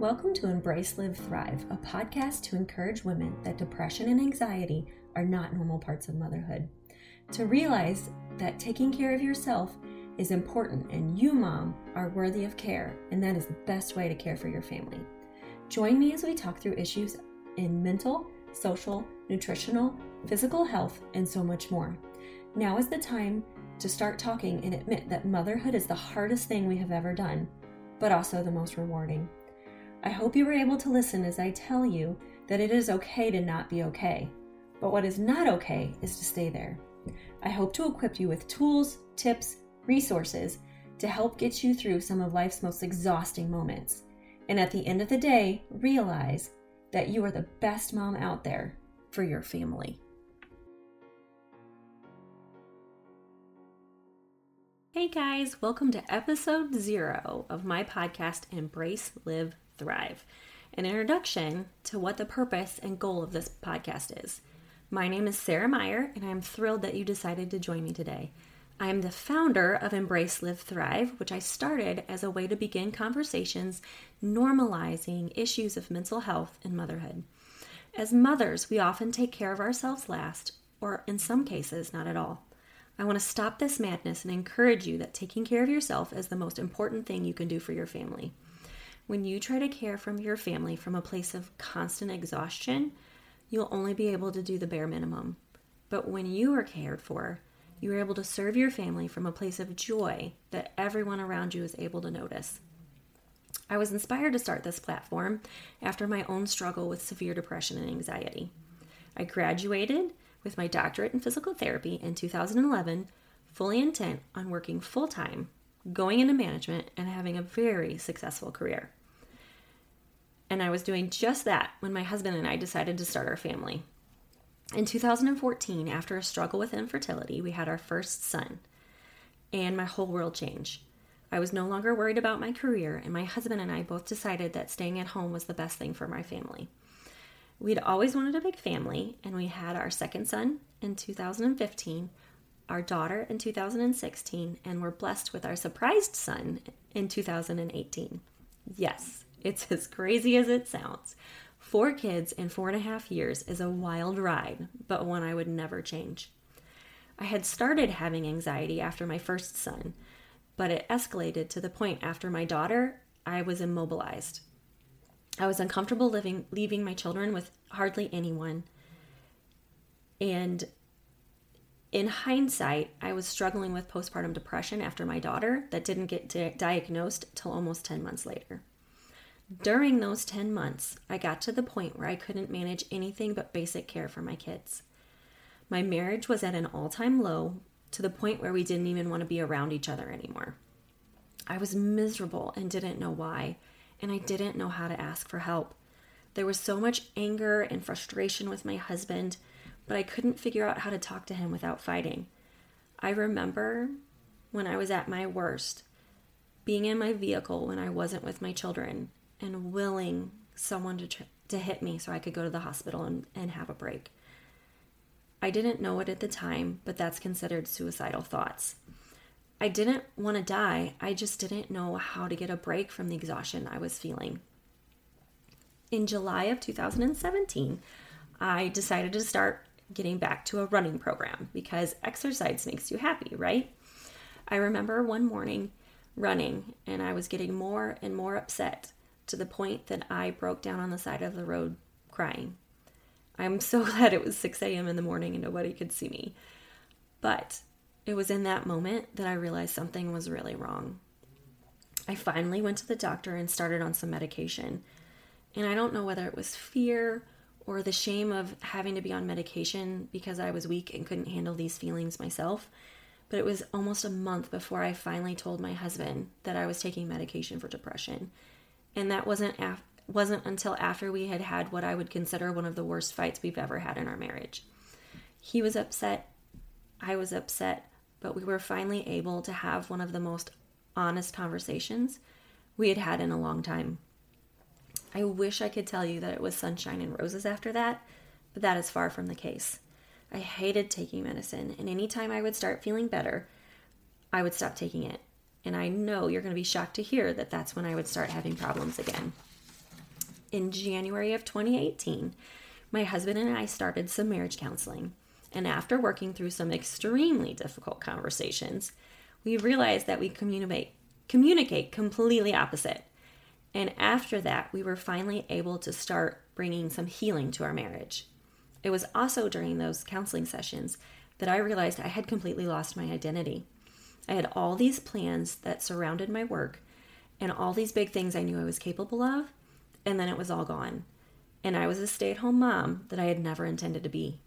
Welcome to Embrace, Live, Thrive, a podcast to encourage women that depression and anxiety are not normal parts of motherhood. To realize that taking care of yourself is important and you, mom, are worthy of care, and that is the best way to care for your family. Join me as we talk through issues in mental, social, nutritional, physical health, and so much more. Now is the time to start talking and admit that motherhood is the hardest thing we have ever done, but also the most rewarding. I hope you were able to listen as I tell you that it is okay to not be okay, but what is not okay is to stay there. I hope to equip you with tools, tips, resources to help get you through some of life's most exhausting moments. And at the end of the day, realize that you are the best mom out there for your family. Hey guys, welcome to episode 0 of my podcast, Embrace, Live, Thrive, an introduction to what the purpose and goal of this podcast is. My name is Sarah Meyer, and I'm thrilled that you decided to join me today. I am the founder of Embrace, Live, Thrive, which I started as a way to begin conversations normalizing issues of mental health and motherhood. As mothers, we often take care of ourselves last, or in some cases, not at all. I want to stop this madness and encourage you that taking care of yourself is the most important thing you can do for your family. When you try to care for your family from a place of constant exhaustion, you'll only be able to do the bare minimum. But when you are cared for, you are able to serve your family from a place of joy that everyone around you is able to notice. I was inspired to start this platform after my own struggle with severe depression and anxiety. I graduated with my doctorate in physical therapy in 2011, fully intent on working full-time, going into management, and having a very successful career. And I was doing just that when my husband and I decided to start our family. In 2014, after a struggle with infertility, we had our first son, and my whole world changed. I was no longer worried about my career, and my husband and I both decided that staying at home was the best thing for my family. We'd always wanted a big family, and we had our second son in 2015, our daughter in 2016, and we're blessed with our surprised son in 2018. Yes, it's as crazy as it sounds. 4 kids in 4.5 years is a wild ride, but one I would never change. I had started having anxiety after my first son, but it escalated to the point after my daughter, I was immobilized. I was uncomfortable leaving my children with hardly anyone. And in hindsight, I was struggling with postpartum depression after my daughter that didn't get diagnosed till almost 10 months later. During those 10 months, I got to the point where I couldn't manage anything but basic care for my kids. My marriage was at an all-time low to the point where we didn't even want to be around each other anymore. I was miserable and didn't know why. And I didn't know how to ask for help. There was so much anger and frustration with my husband, but I couldn't figure out how to talk to him without fighting. I remember when I was at my worst, being in my vehicle when I wasn't with my children and willing someone to hit me so I could go to the hospital and have a break. I didn't know it at the time, but that's considered suicidal thoughts. I didn't want to die. I just didn't know how to get a break from the exhaustion I was feeling. In July of 2017, I decided to start getting back to a running program because exercise makes you happy, right? I remember one morning running and I was getting more and more upset to the point that I broke down on the side of the road crying. I'm so glad it was 6 a.m. in the morning and nobody could see me. But it was in that moment that I realized something was really wrong. I finally went to the doctor and started on some medication. And I don't know whether it was fear or the shame of having to be on medication because I was weak and couldn't handle these feelings myself, but it was almost a month before I finally told my husband that I was taking medication for depression. And that wasn't until after we had had what I would consider one of the worst fights we've ever had in our marriage. He was upset. I was upset. But we were finally able to have one of the most honest conversations we had had in a long time. I wish I could tell you that it was sunshine and roses after that, but that is far from the case. I hated taking medicine, and anytime I would start feeling better, I would stop taking it. And I know you're going to be shocked to hear that that's when I would start having problems again. in January of 2018, my husband and I started some marriage counseling. And after working through some extremely difficult conversations, we realized that we communicate completely opposite. And after that, we were finally able to start bringing some healing to our marriage. It was also during those counseling sessions that I realized I had completely lost my identity. I had all these plans that surrounded my work and all these big things I knew I was capable of, and then it was all gone. And I was a stay-at-home mom that I had never intended to be.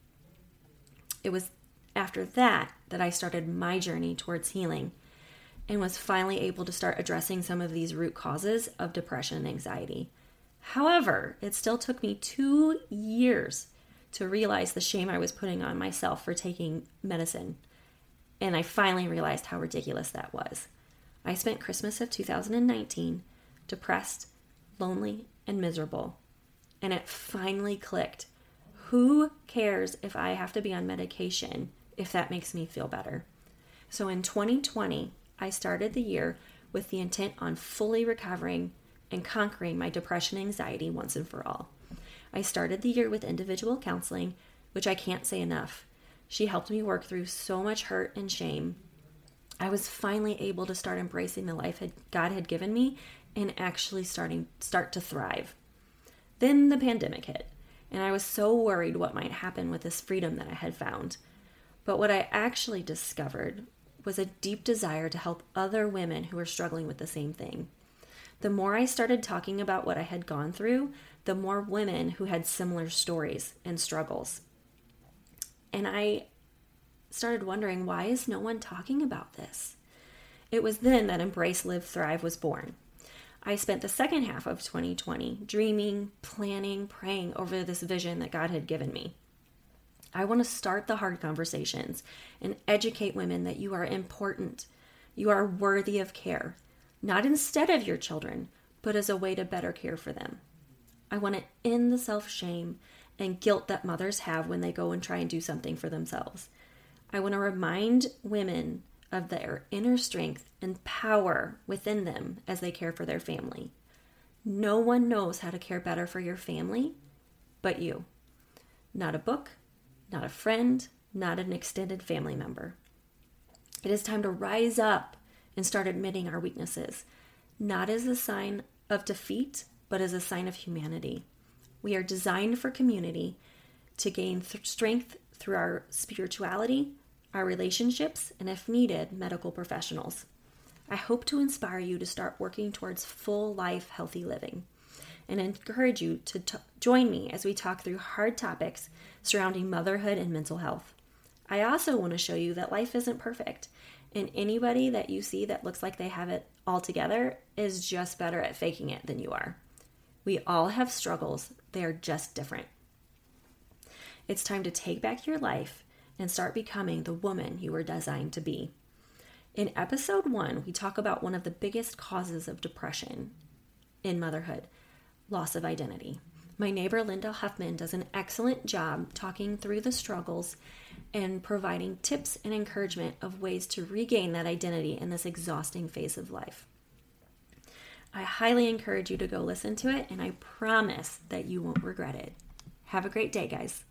It was after that that I started my journey towards healing and was finally able to start addressing some of these root causes of depression and anxiety. However, it still took me 2 years to realize the shame I was putting on myself for taking medicine. And I finally realized how ridiculous that was. I spent Christmas of 2019 depressed, lonely, and miserable. And it finally clicked. Who cares if I have to be on medication if that makes me feel better? So in 2020, I started the year with the intent on fully recovering and conquering my depression and anxiety once and for all. I started the year with individual counseling, which I can't say enough. She helped me work through so much hurt and shame. I was finally able to start embracing the life God had given me and actually start to thrive. Then the pandemic hit, and I was so worried what might happen with this freedom that I had found. But what I actually discovered was a deep desire to help other women who were struggling with the same thing. The more I started talking about what I had gone through, the more women who had similar stories and struggles. And I started wondering, why is no one talking about this? It was then that Embrace, Live, Thrive was born. I spent the second half of 2020 dreaming, planning, praying over this vision that God had given me. I want to start the hard conversations and educate women that you are important. You are worthy of care, not instead of your children, but as a way to better care for them. I want to end the self-shame and guilt that mothers have when they go and try and do something for themselves. I want to remind women of their inner strength and power within them as they care for their family. No one knows how to care better for your family but you. Not a book, not a friend, not an extended family member. It is time to rise up and start admitting our weaknesses, not as a sign of defeat, but as a sign of humanity. We are designed for community to gain strength through our spirituality, our relationships, and if needed, medical professionals. I hope to inspire you to start working towards full life, healthy living, and encourage you to join me as we talk through hard topics surrounding motherhood and mental health. I also want to show you that life isn't perfect, and anybody that you see that looks like they have it all together is just better at faking it than you are. We all have struggles. They are just different. It's time to take back your life and start becoming the woman you were designed to be. In episode 1, we talk about one of the biggest causes of depression in motherhood, loss of identity. My neighbor, Linda Huffman, does an excellent job talking through the struggles and providing tips and encouragement of ways to regain that identity in this exhausting phase of life. I highly encourage you to go listen to it, and I promise that you won't regret it. Have a great day, guys.